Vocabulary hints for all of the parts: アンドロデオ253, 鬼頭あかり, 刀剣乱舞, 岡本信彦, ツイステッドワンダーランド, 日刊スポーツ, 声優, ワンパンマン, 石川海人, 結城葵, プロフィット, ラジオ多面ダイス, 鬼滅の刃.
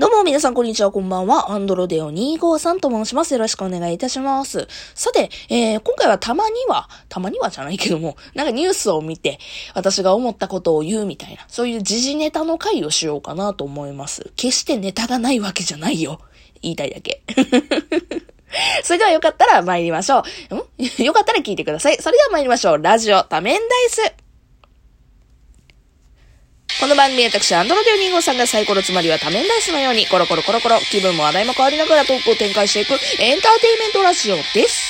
どうも皆さんこんにちは、こんばんは。アンドロデオ253と申します。よろしくお願いいたします。さて、今回はたまにはじゃないけども、なんかニュースを見て私が思ったことを言うみたいな、そういう時事ネタの回をしようかなと思います。決してネタがないわけじゃないよ、言いたいだけそれではよかったら参りましょう。よかったら聞いてください。それでは参りましょう。ラジオ多面ダイス。この番組は私、アンドロデオ253がサイコロ、つまりは多面ダイスのようにコロコロコロコロ、気分も話題も変わりながらトークを展開していくエンターテインメントラジオです。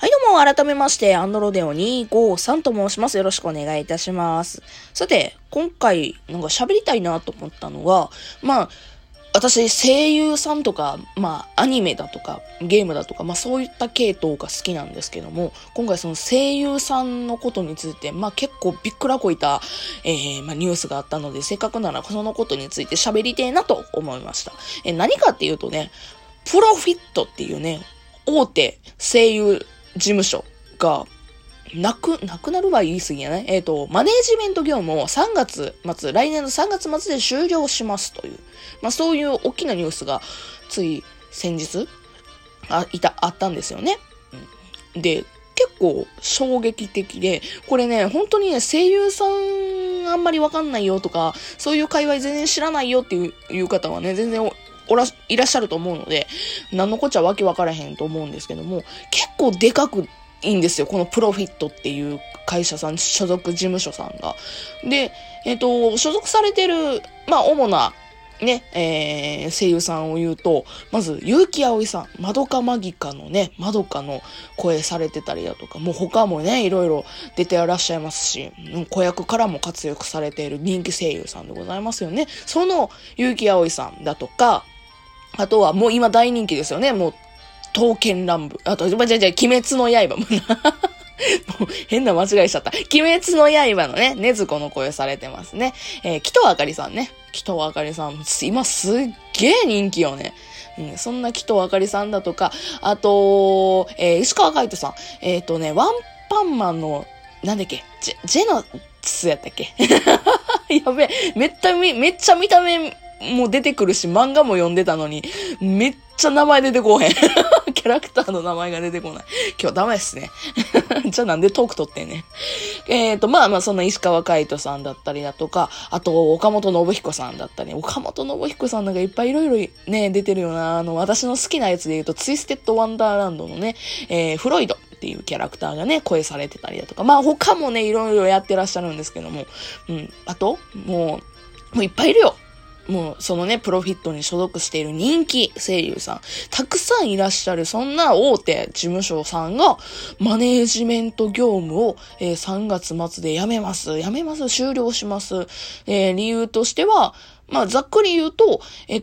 はい、どうも、改めまして、アンドロデオ253と申します。よろしくお願いいたします。さて、今回、なんか喋りたいなと思ったのは、私、声優さんとか、アニメだとか、ゲームだとか、そういった系統が好きなんですけども、今回その声優さんのことについて、結構びっくらこいた、ニュースがあったので、せっかくならそのことについて喋りてえなと思いました。何かっていうとね、プロフィットっていうね、大手声優事務所が、なくなるは言い過ぎやね。マネージメント業務を来年の3月末で終了しますという、そういう大きなニュースがつい先日あったんですよね。で、結構衝撃的で、これね、本当にね、声優さんあんまりわかんないよとか、そういう界隈全然知らないよっていう方はね、全然いらっしゃると思うので、なんのこっちゃわけわからへんと思うんですけども、結構でかくいいんですよ、このプロフィットっていう会社さん、所属事務所さんが。で、所属されてる、主な、ね、声優さんを言うと、まず、結城葵さん、まどかの声されてたりだとか、もう他もね、いろいろ出ていらっしゃいますし、子役からも活躍されている人気声優さんでございますよね。その結城葵さんだとか、あとはもう今大人気ですよね、もう、刀剣乱舞。あと、鬼滅の刃ももう変な間違いしちゃった。鬼滅の刃のね、禰豆子の声されてますね。鬼頭あかりさんね。鬼頭あかりさん、今すっげー人気よね。そんな鬼頭あかりさんだとか、あと、石川海人さん。ワンパンマンの、ジェノスやったっけやべえ、めっちゃ見た目、もう出てくるし、漫画も読んでたのに、めっちゃ名前出てこへん。キャラクターの名前が出てこない。今日ダメっすね。じゃあなんでトーク取ってんねん。そんな石川海人さんだったりだとか、あと、岡本信彦さんだったり、岡本信彦さんなんかいっぱいいろいろね、出てるよな。私の好きなやつで言うと、ツイステッドワンダーランドのね、フロイドっていうキャラクターがね、声されてたりだとか、他もね、いろいろやってらっしゃるんですけども、あと、もういっぱいいるよ。もう、そのね、プロフィットに所属している人気声優さん、たくさんいらっしゃる、そんな大手事務所さんが、マネージメント業務を、3月末で辞めます、終了します。理由としては、ざっくり言うと、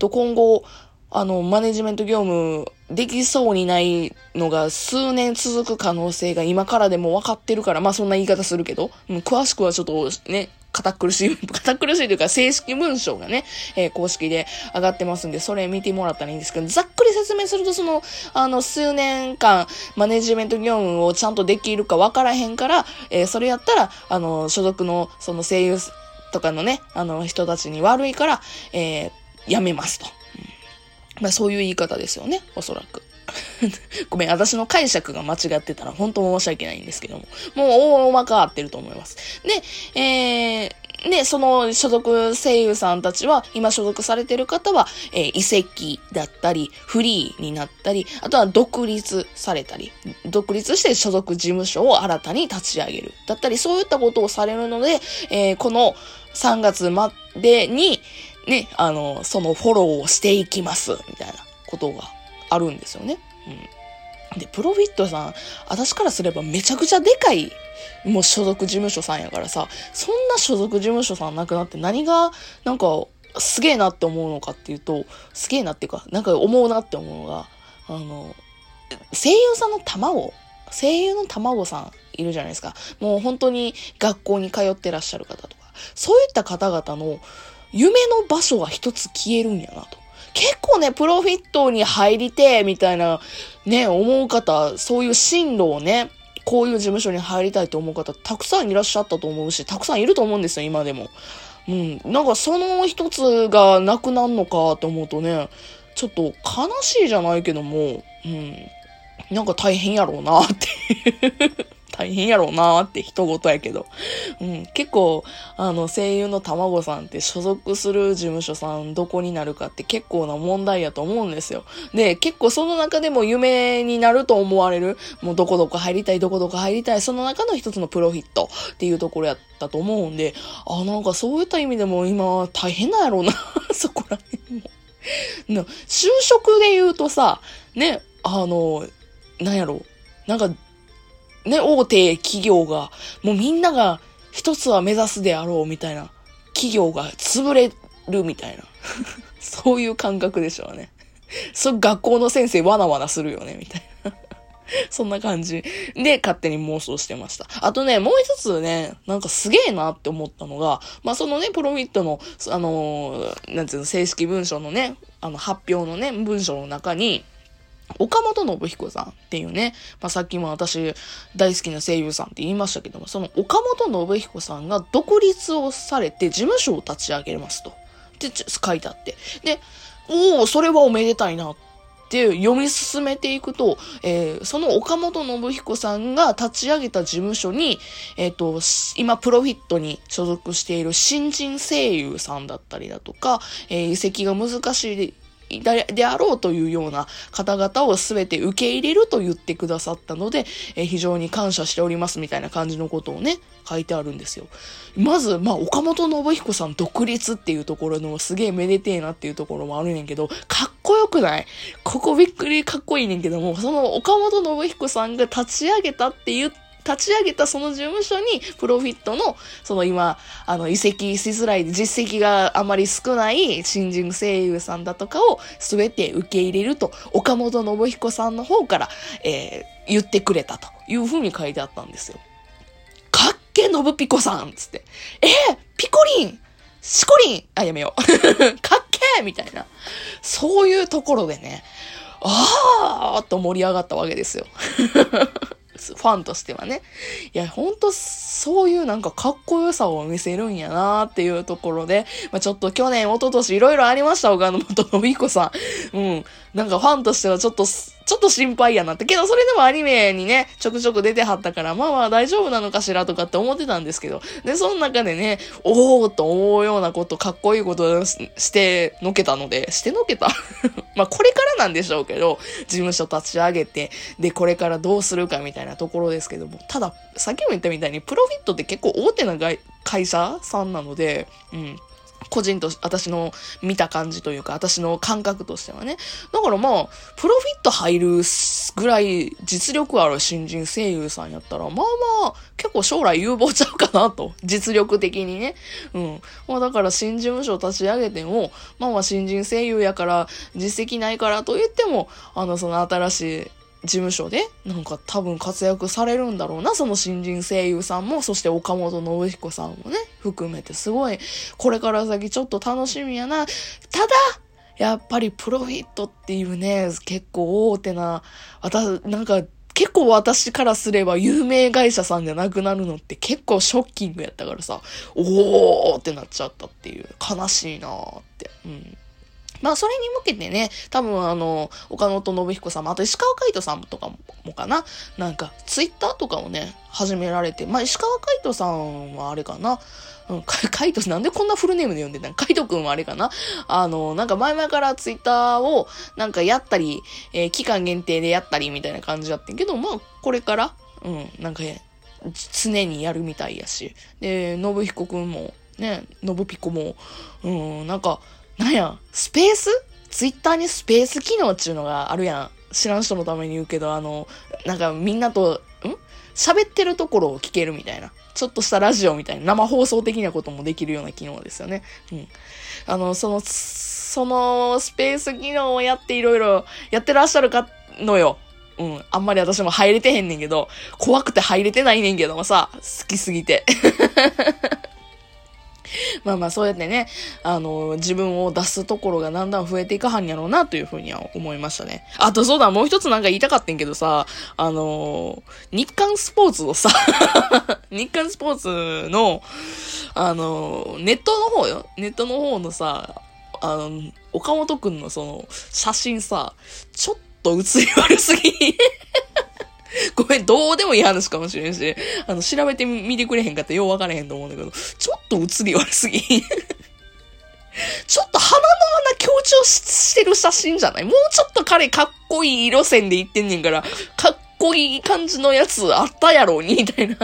今後、マネージメント業務できそうにないのが数年続く可能性が今からでも分かってるから、そんな言い方するけど、詳しくはちょっとね、堅苦しいというか、正式文章がね、公式で上がってますんで、それ見てもらったらいいんですけど、ざっくり説明すると、数年間、マネジメント業務をちゃんとできるか分からへんから、それやったら、所属の、その声優とかのね、人たちに悪いから、やめますと。そういう言い方ですよね、おそらく。ごめん、私の解釈が間違ってたら本当申し訳ないんですけども、もう大まか合ってると思います。で、その所属声優さんたちは、今所属されてる方は、移籍だったり、フリーになったり、あとは独立して所属事務所を新たに立ち上げる。だったり、そういったことをされるので、この3月までに、ね、そのフォローをしていきます、みたいなことがあるんですよね。で、プロフィットさん、私からすればめちゃくちゃでかい、もう所属事務所さんやからさ、そんな所属事務所さんなくなって何が、すげえなって思うのかっていうと、すげえなっていうか、思うなって思うのが、声優の卵さんいるじゃないですか。もう本当に学校に通ってらっしゃる方とか、そういった方々の夢の場所が一つ消えるんやなと。結構ね、プロフィットに入りて、みたいな、ね、思う方、そういう進路をね、こういう事務所に入りたいと思う方、たくさんいらっしゃったと思うし、たくさんいると思うんですよ、今でも。なんかその一つがなくなるのかと思うとね、ちょっと悲しいじゃないけども、なんか大変やろうなって大変やろうなって一言やけど、結構声優の卵さんって所属する事務所さんどこになるかって結構な問題やと思うんですよ。で、結構その中でも夢になると思われる、もうどこどこ入りたいどこどこ入りたい、その中の一つのプロフィットっていうところやったと思うんで、なんかそういった意味でも今大変なんやろうなそこら辺も就職で言うとさね、なんやろう、なんかね、大手企業が、もうみんなが一つは目指すであろうみたいな、企業が潰れるみたいな。そういう感覚でしょうね。学校の先生わなわなするよね、みたいな。そんな感じで勝手に妄想してました。あとね、もう一つね、なんかすげえなって思ったのが、そのね、プロフィットの、なんていうの、正式文書のね、発表のね、文書の中に、岡本信彦さんっていうね、さっきも私大好きな声優さんって言いましたけども、その岡本信彦さんが独立をされて事務所を立ち上げますと。って書いてあって。で、おー、それはおめでたいなって読み進めていくと、その岡本信彦さんが立ち上げた事務所に、今プロフィットに所属している新人声優さんだったりだとか、移籍が難しいであろうというような方々を全て受け入れると言ってくださったので、非常に感謝しておりますみたいな感じのことをね書いてあるんですよ。まず岡本信彦さん独立っていうところのすげえめでてえなっていうところもあるねんけど、かっこよくない？ここびっくりかっこいいねんけども、その岡本信彦さんが立ち上げたその事務所にプロフィットのその今移籍しづらい実績があまり少ない新人声優さんだとかを全て受け入れると岡本信彦さんの方から、言ってくれたというふうに書いてあったんですよ。かっけのぶピコさんっつってピコリンシコリンやめようかっけみたいな、そういうところでね、あーっと盛り上がったわけですよファンとしてはね。いや、ほんとそういうなんかかっこよさを見せるんやなーっていうところで、ちょっと去年、一昨年いろいろありました、岡本信彦さん。なんかファンとしてはちょっと心配やなって。けど、それでもアニメにね、ちょくちょく出てはったから、大丈夫なのかしらとかって思ってたんですけど。で、その中でね、おーと思うようなこと、かっこいいことをしてのけたので、してのけたこれからなんでしょうけど、事務所立ち上げて、で、これからどうするかみたいなところですけども。ただ、さっきも言ったみたいに、プロフィットって結構大手な会社さんなので、個人と私の見た感じというか私の感覚としてはね、だからプロフィット入るぐらい実力ある新人声優さんやったら結構将来有望ちゃうかなと、実力的にね。だから新事務所立ち上げても新人声優やから実績ないからと言ってもその新しい事務所でなんか多分活躍されるんだろうな、その新人声優さんも、そして岡本信彦さんもね含めて、すごいこれから先ちょっと楽しみやな。ただやっぱりプロフィットっていうね、結構大手な、なんか結構私からすれば有名会社さんじゃなくなるのって結構ショッキングやったからさ、おーってなっちゃったっていう、悲しいなーって。それに向けてね、多分岡本信彦様、あと石川海人さんとかもかな、なんかツイッターとかをね、始められて、石川海人さんはあれかな、海人なんでこんなフルネームで呼んでたの？海人くんはあれかな、なんか前々からツイッターをなんかやったり、期間限定でやったりみたいな感じだったけど、これから、なんか常にやるみたいやし、で、信彦くんも、ね、信ピコも、なんか、スペース？ツイッターにスペース機能っていうのがあるやん。知らん人のために言うけど、なんかみんなと、喋ってるところを聞けるみたいな。ちょっとしたラジオみたいな、生放送的なこともできるような機能ですよね。そのスペース機能をやっていろいろやってらっしゃるかのよ。あんまり私も入れてへんねんけど、怖くて入れてないねんけどもさ、好きすぎて。まあまあそうやってね、自分を出すところがだんだん増えていかはんやろうなというふうには思いましたね。あとそうだ、もう一つなんか言いたかったんけどさ、日刊スポーツのさ日刊スポーツのネットの方よ、ネットの方のさ、岡本くんのその写真さ、ちょっと写り悪すぎごめん、どうでもいい話かもしれんし、調べてみてくれへんかったらよう分からへんと思うんだけど、ちょっと写り悪すぎちょっと鼻の穴強調してる写真じゃない？もうちょっと彼かっこいい路線で言ってんねんから、かっこいい感じのやつあったやろにみたいな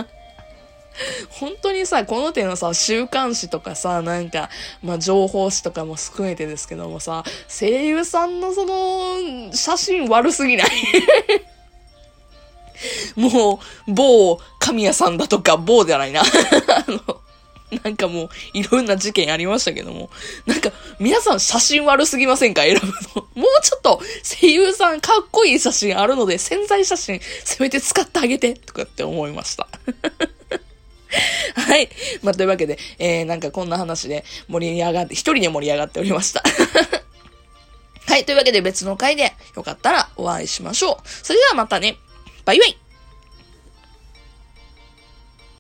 本当にさ、この手のさ、週刊誌とかさ、なんか、まあ、情報誌とかも含めてですけどもさ、声優さんのその、写真悪すぎないもう、某神谷さんだとか、某じゃないななんかもう、いろんな事件ありましたけども、なんか、皆さん写真悪すぎませんか？選ぶの。もうちょっと、声優さんかっこいい写真あるので、潜在写真、せめて使ってあげて、とかって思いました。はい。まあ、というわけで、なんかこんな話で盛り上がって、一人で盛り上がっておりました。はい。というわけで別の回でよかったらお会いしましょう。それではまたね。バイバイ。